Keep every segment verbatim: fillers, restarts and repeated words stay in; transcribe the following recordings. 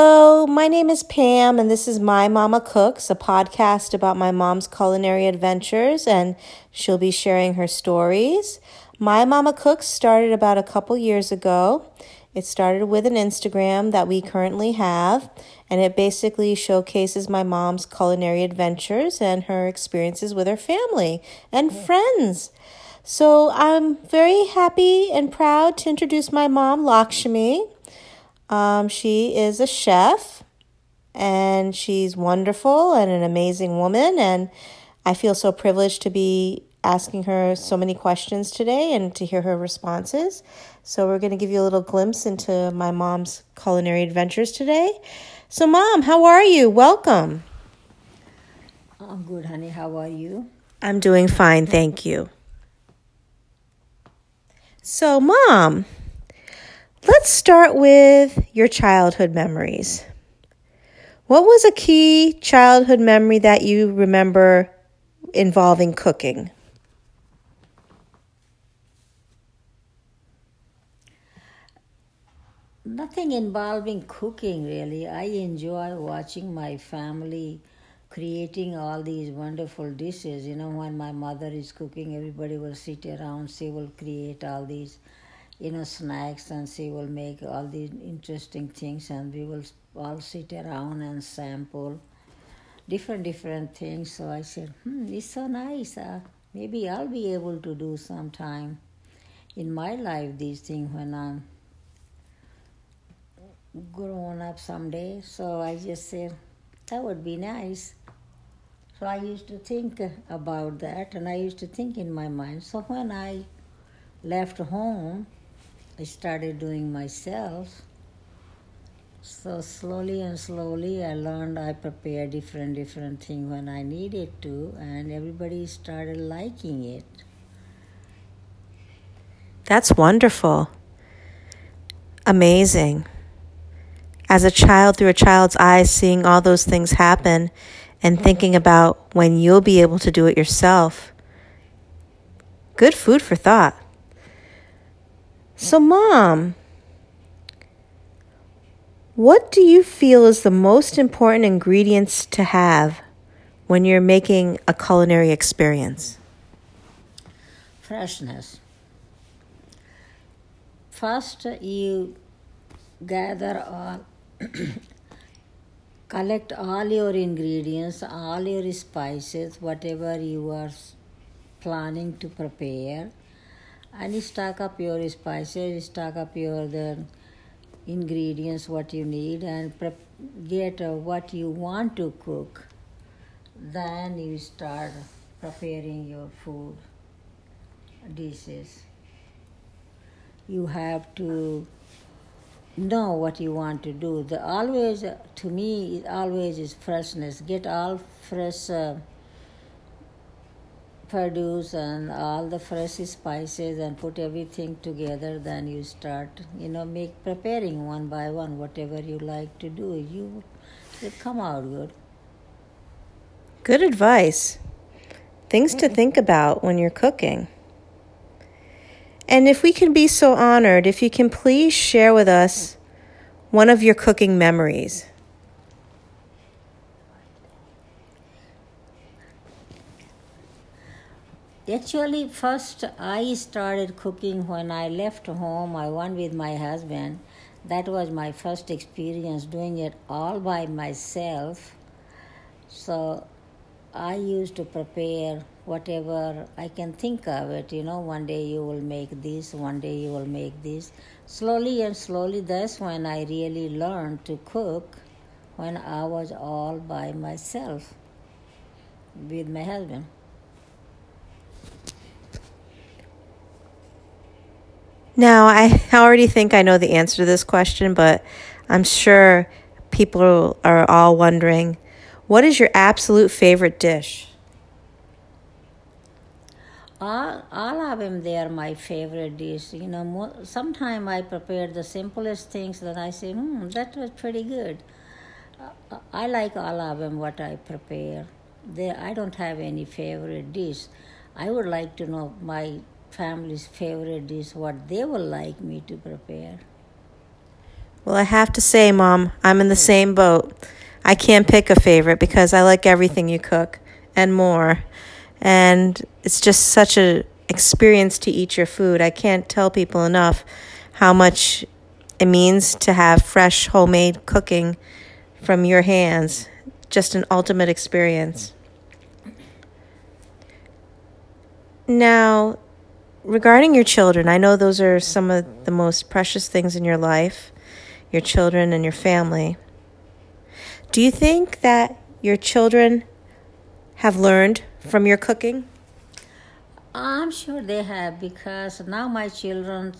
Hello, my name is Pam, and this is My Mama Cooks, a podcast about my mom's culinary adventures, and she'll be sharing her stories. My Mama Cooks started about a couple years ago. It started with an Instagram that we currently have, and it basically showcases my mom's culinary adventures and her experiences with her family and friends. So I'm very happy and proud to introduce my mom, Lakshmi. Um, she is a chef, and she's wonderful and an amazing woman, and I feel so privileged to be asking her so many questions today and to hear her responses. So we're going to give you a little glimpse into my mom's culinary adventures today. So Mom, how are you? Welcome. I'm good, honey. How are you? I'm doing fine, thank you. So Mom, let's start with your childhood memories. What was a key childhood memory that you remember involving cooking? Nothing involving cooking, really. I enjoy watching my family creating all these wonderful dishes. You know, when my mother is cooking, everybody will sit around. She will create all these you know, snacks, and she will make all these interesting things, and we will all sit around and sample different, different things. So I said, hmm, it's so nice. Uh, maybe I'll be able to do sometime in my life these things when I'm grown up someday. So I just said, that would be nice. So I used to think about that, and I used to think in my mind. So when I left home, I started doing myself. So slowly and slowly I learned I prepared different, different things when I needed to, and everybody started liking it. That's wonderful. Amazing. As a child, through a child's eyes, seeing all those things happen and thinking about when you'll be able to do it yourself. Good food for thought. So, Mom, what do you feel is the most important ingredients to have when you're making a culinary experience? Freshness. First, you gather all, collect all your ingredients, all your spices, whatever you are planning to prepare. And you stock up your spices, you stock up your the ingredients, what you need, and prep, get uh, what you want to cook. Then you start preparing your food dishes. You have to know what you want to do. The always, to me, it always is freshness. Get all fresh Uh, produce and all the fresh spices, and put everything together. Then you start, you know, make preparing one by one, whatever you like to do, you will come out good. Good advice. Things to think about when you're cooking. And if we can be so honored, if you can please share with us one of your cooking memories. Actually, first I started cooking when I left home. I went with my husband. That was my first experience doing it all by myself. So I used to prepare whatever I can think of it. You know, one day you will make this, one day you will make this. Slowly and slowly, that's when I really learned to cook, when I was all by myself with my husband. Now, I already think I know the answer to this question, but I'm sure people are all wondering, what is your absolute favorite dish? All, all of them, they are my favorite dish. You know, sometimes I prepare the simplest things that I say, hmm, that was pretty good. I like all of them, what I prepare. They, I don't have any favorite dish. I would like to know my family's favorite dish, what they will like me to prepare. Well, I have to say, Mom, I'm in the same boat. I can't pick a favorite because I like everything you cook and more. And it's just such an experience to eat your food. I can't tell people enough how much it means to have fresh homemade cooking from your hands. Just an ultimate experience. Now, regarding your children, I know those are some of the most precious things in your life, your children and your family. Do you think that your children have learned from your cooking? I'm sure they have, because now my children,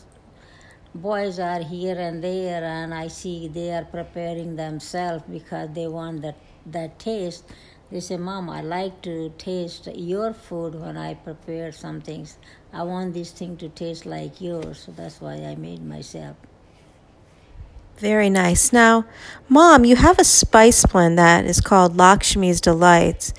boys are here and there, and I see they are preparing themselves because they want that, that taste. They say, Mom, I like to taste your food when I prepare some things. I want this thing to taste like yours, so that's why I made myself. Very nice. Now, Mom, you have a spice blend that is called Lakshmi's Delights.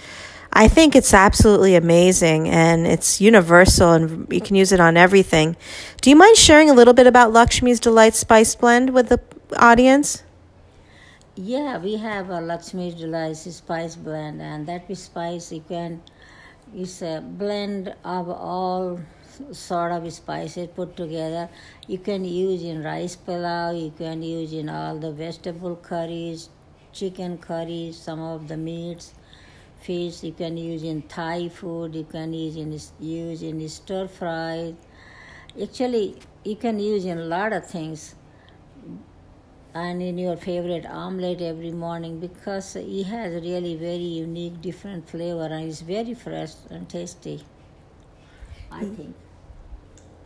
I think it's absolutely amazing, and it's universal, and you can use it on everything. Do you mind sharing a little bit about Lakshmi's Delights spice blend with the audience? Yeah, we have a Lakshmi Jalai's spice blend, and that spice you can, it's a blend of all sort of spices put together. You can use in rice pilau, you can use in all the vegetable curries, chicken curries, some of the meats, fish. You can use in Thai food, you can use in use in stir fry. Actually, you can use in a lot of things. And in your favorite omelette every morning, because it has really very unique, different flavor, and it's very fresh and tasty, I think.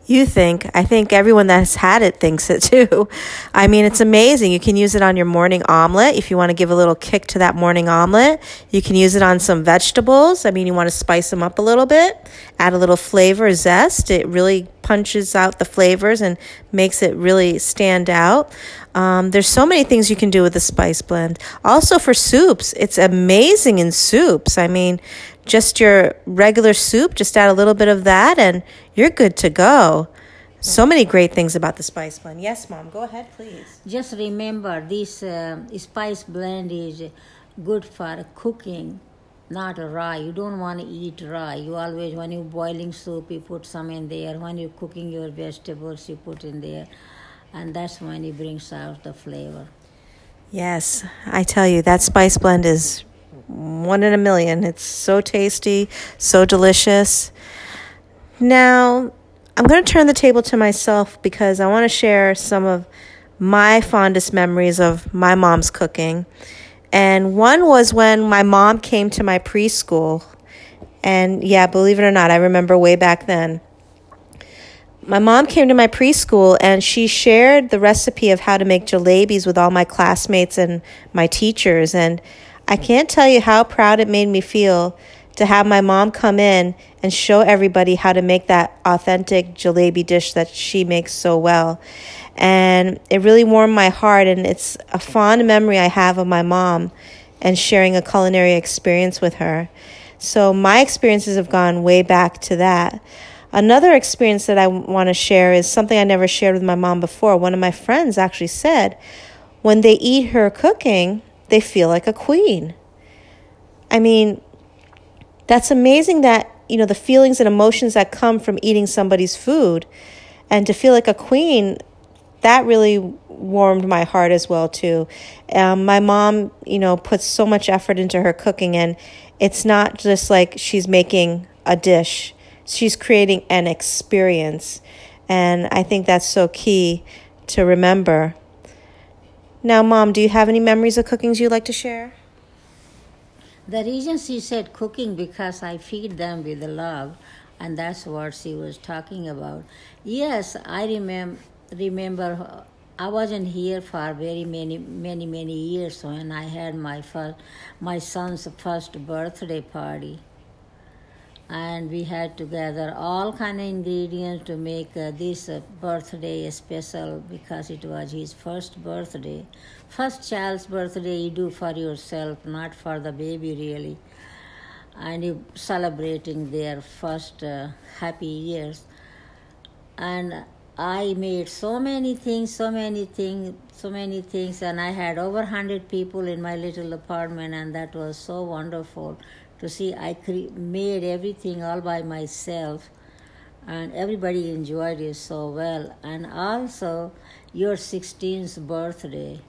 You think? I think everyone that's had it thinks it too. I mean, it's amazing. You can use it on your morning omelet. If you want to give a little kick to that morning omelet, you can use it on some vegetables. I mean, you want to spice them up a little bit, add a little flavor, zest. It really punches out the flavors and makes it really stand out. Um, there's so many things you can do with the spice blend. Also for soups, it's amazing in soups. I mean, just your regular soup, just add a little bit of that and you're good to go. So many great things about the spice blend. Yes, Mom, go ahead, please. Just remember, this uh, spice blend is good for cooking, not raw. You don't want to eat raw. You always, when you're boiling soup, you put some in there. When you're cooking your vegetables, you put in there. And that's when it brings out the flavor. Yes, I tell you, that spice blend is one in a million. It's so tasty, so delicious. Now, I'm going to turn the table to myself because I want to share some of my fondest memories of my mom's cooking. And one was when my mom came to my preschool. And yeah, believe it or not, I remember way back then. My mom came to my preschool and she shared the recipe of how to make jalebis with all my classmates and my teachers. And I can't tell you how proud it made me feel to have my mom come in and show everybody how to make that authentic jalebi dish that she makes so well. And it really warmed my heart, and it's a fond memory I have of my mom and sharing a culinary experience with her. So my experiences have gone way back to that. Another experience that I want to share is something I never shared with my mom before. One of my friends actually said, when they eat her cooking, they feel like a queen. I mean, that's amazing that, you know, the feelings and emotions that come from eating somebody's food, and to feel like a queen, that really warmed my heart as well, too. Um, my mom, you know, puts so much effort into her cooking, and it's not just like she's making a dish. She's creating an experience, and I think that's so key to remember. Now, Mom, do you have any memories of cookings you'd like to share? The reason she said cooking, because I feed them with love, and that's what she was talking about. Yes, I remember. Remember, I wasn't here for very many, many, many years when I had my first, my son's first birthday party, and we had to gather all kind of ingredients to make uh, this uh, birthday special, because it was his first birthday, first child's birthday. You do for yourself, not for the baby, really, and you celebrating their first uh, happy years. And I made so many things, so many things, so many things, and I had over one hundred people in my little apartment, and that was so wonderful to see. I cre- made everything all by myself, and everybody enjoyed it so well. And also, your sixteenth birthday,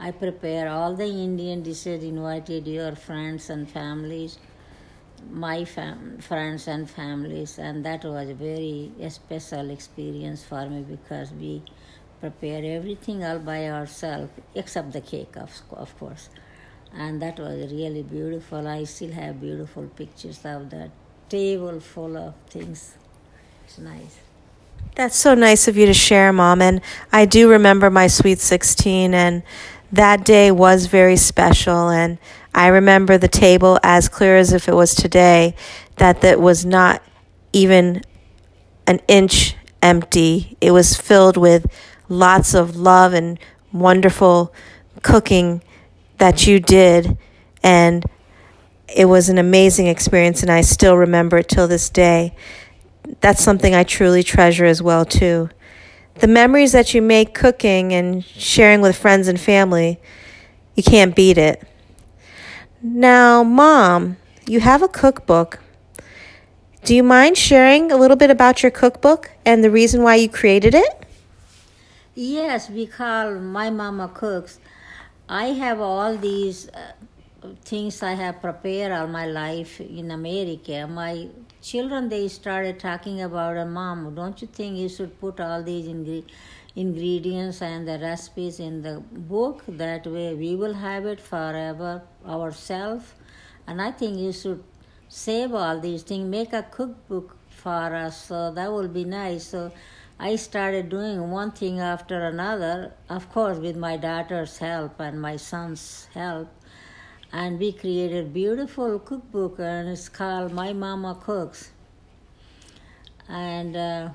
I prepared all the Indian dishes, invited your friends and families, my fam- friends and families, and that was a very special experience for me because we prepared everything all by ourselves, except the cake, of, of course. And that was really beautiful. I still have beautiful pictures of that table full of things. It's nice. That's so nice of you to share, Mom. And I do remember my sweet sixteen, and that day was very special, and I remember the table as clear as if it was today, that that was not even an inch empty. It was filled with lots of love and wonderful cooking that you did, and it was an amazing experience, and I still remember it till this day. That's something I truly treasure as well, too. The memories that you make cooking and sharing with friends and family, you can't beat it. Now, Mom, you have a cookbook. Do you mind sharing a little bit about your cookbook and the reason why you created it? Yes, because my mama cooks. I have all these uh, things I have prepared all my life in America. My children, they started talking about, Mom, don't you think you should put all these ingredients? ingredients and the recipes in the book, that way we will have it forever ourselves. And I think you should save all these things, make a cookbook for us, so that will be nice. So I started doing one thing after another, of course with my daughter's help and my son's help, and we created beautiful cookbook, and it's called My Mama Cooks. And uh,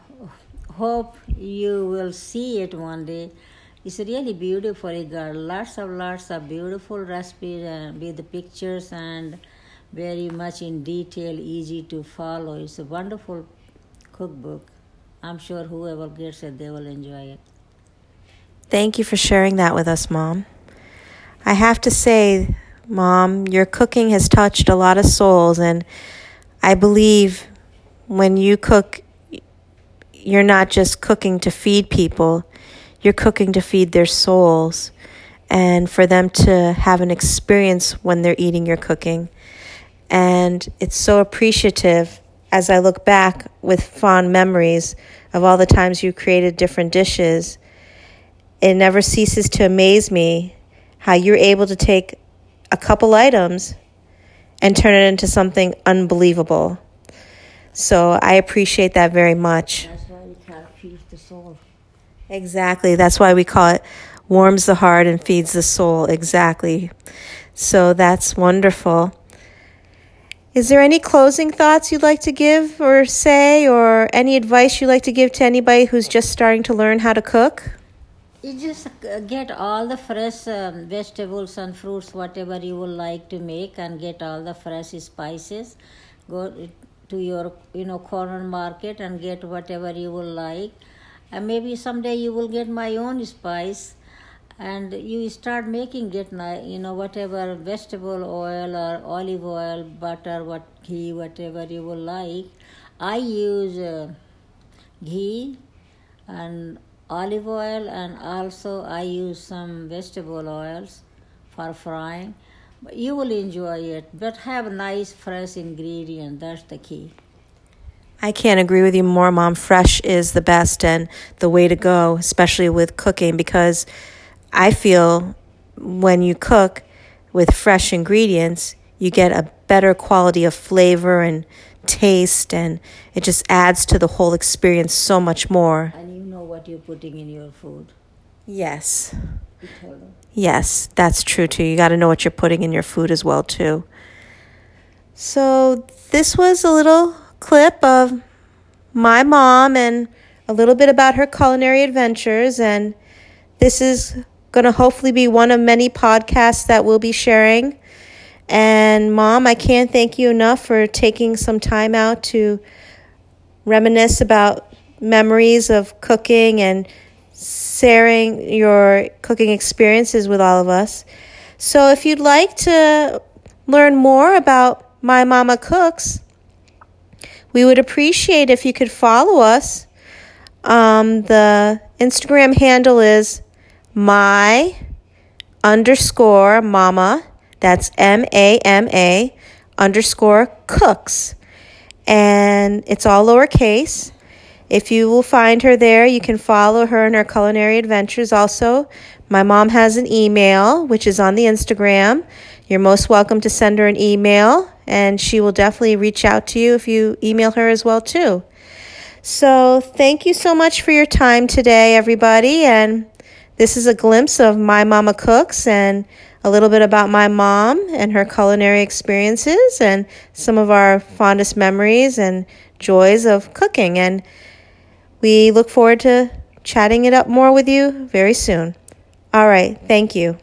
hope you will see it one day. It's really beautiful. It got lots of lots of beautiful recipes and with the pictures and very much in detail, easy to follow. It's a wonderful cookbook. I'm sure whoever gets it, they will enjoy it. Thank you for sharing that with us, Mom. I have to say, Mom, your cooking has touched a lot of souls, and I believe when you cook, you're not just cooking to feed people, you're cooking to feed their souls and for them to have an experience when they're eating your cooking. And it's so appreciative as I look back with fond memories of all the times you created different dishes. It never ceases to amaze me how you're able to take a couple items and turn it into something unbelievable. So I appreciate that very much. The soul. Exactly. That's why we call it warms the heart and feeds the soul. Exactly. So that's wonderful. Is there any closing thoughts you'd like to give or say, or any advice you'd like to give to anybody who's just starting to learn how to cook? You just get all the fresh um, vegetables and fruits, whatever you would like to make, and get all the fresh spices. Go to your, you know, corner market and get whatever you will like. And maybe someday you will get my own spice, and you start making, get, you know, whatever vegetable oil or olive oil, butter, what ghee, whatever you will like. I use uh, ghee and olive oil, and also I use some vegetable oils for frying. You will enjoy it, but have nice, fresh ingredient. That's the key. I can't agree with you more, Mom. Fresh is the best and the way to go, especially with cooking, because I feel when you cook with fresh ingredients, you get a better quality of flavor and taste, and it just adds to the whole experience so much more. And you know what you're putting in your food. Yes. Yes, that's true too. You got to know what you're putting in your food as well too. So this was a little clip of my mom and a little bit about her culinary adventures, and this is going to hopefully be one of many podcasts that we'll be sharing. And Mom, I can't thank you enough for taking some time out to reminisce about memories of cooking and sharing your cooking experiences with all of us. So if you'd like to learn more about My Mama Cooks, we would appreciate if you could follow us. Um, the Instagram handle is my underscore mama, that's M A M A underscore cooks. And it's all lowercase. If you will find her there, you can follow her in her culinary adventures also. My mom has an email, which is on the Instagram. You're most welcome to send her an email, and she will definitely reach out to you if you email her as well too. So thank you so much for your time today, everybody. And this is a glimpse of My Mama Cooks and a little bit about my mom and her culinary experiences and some of our fondest memories and joys of cooking. And we look forward to chatting it up more with you very soon. All right. Thank you.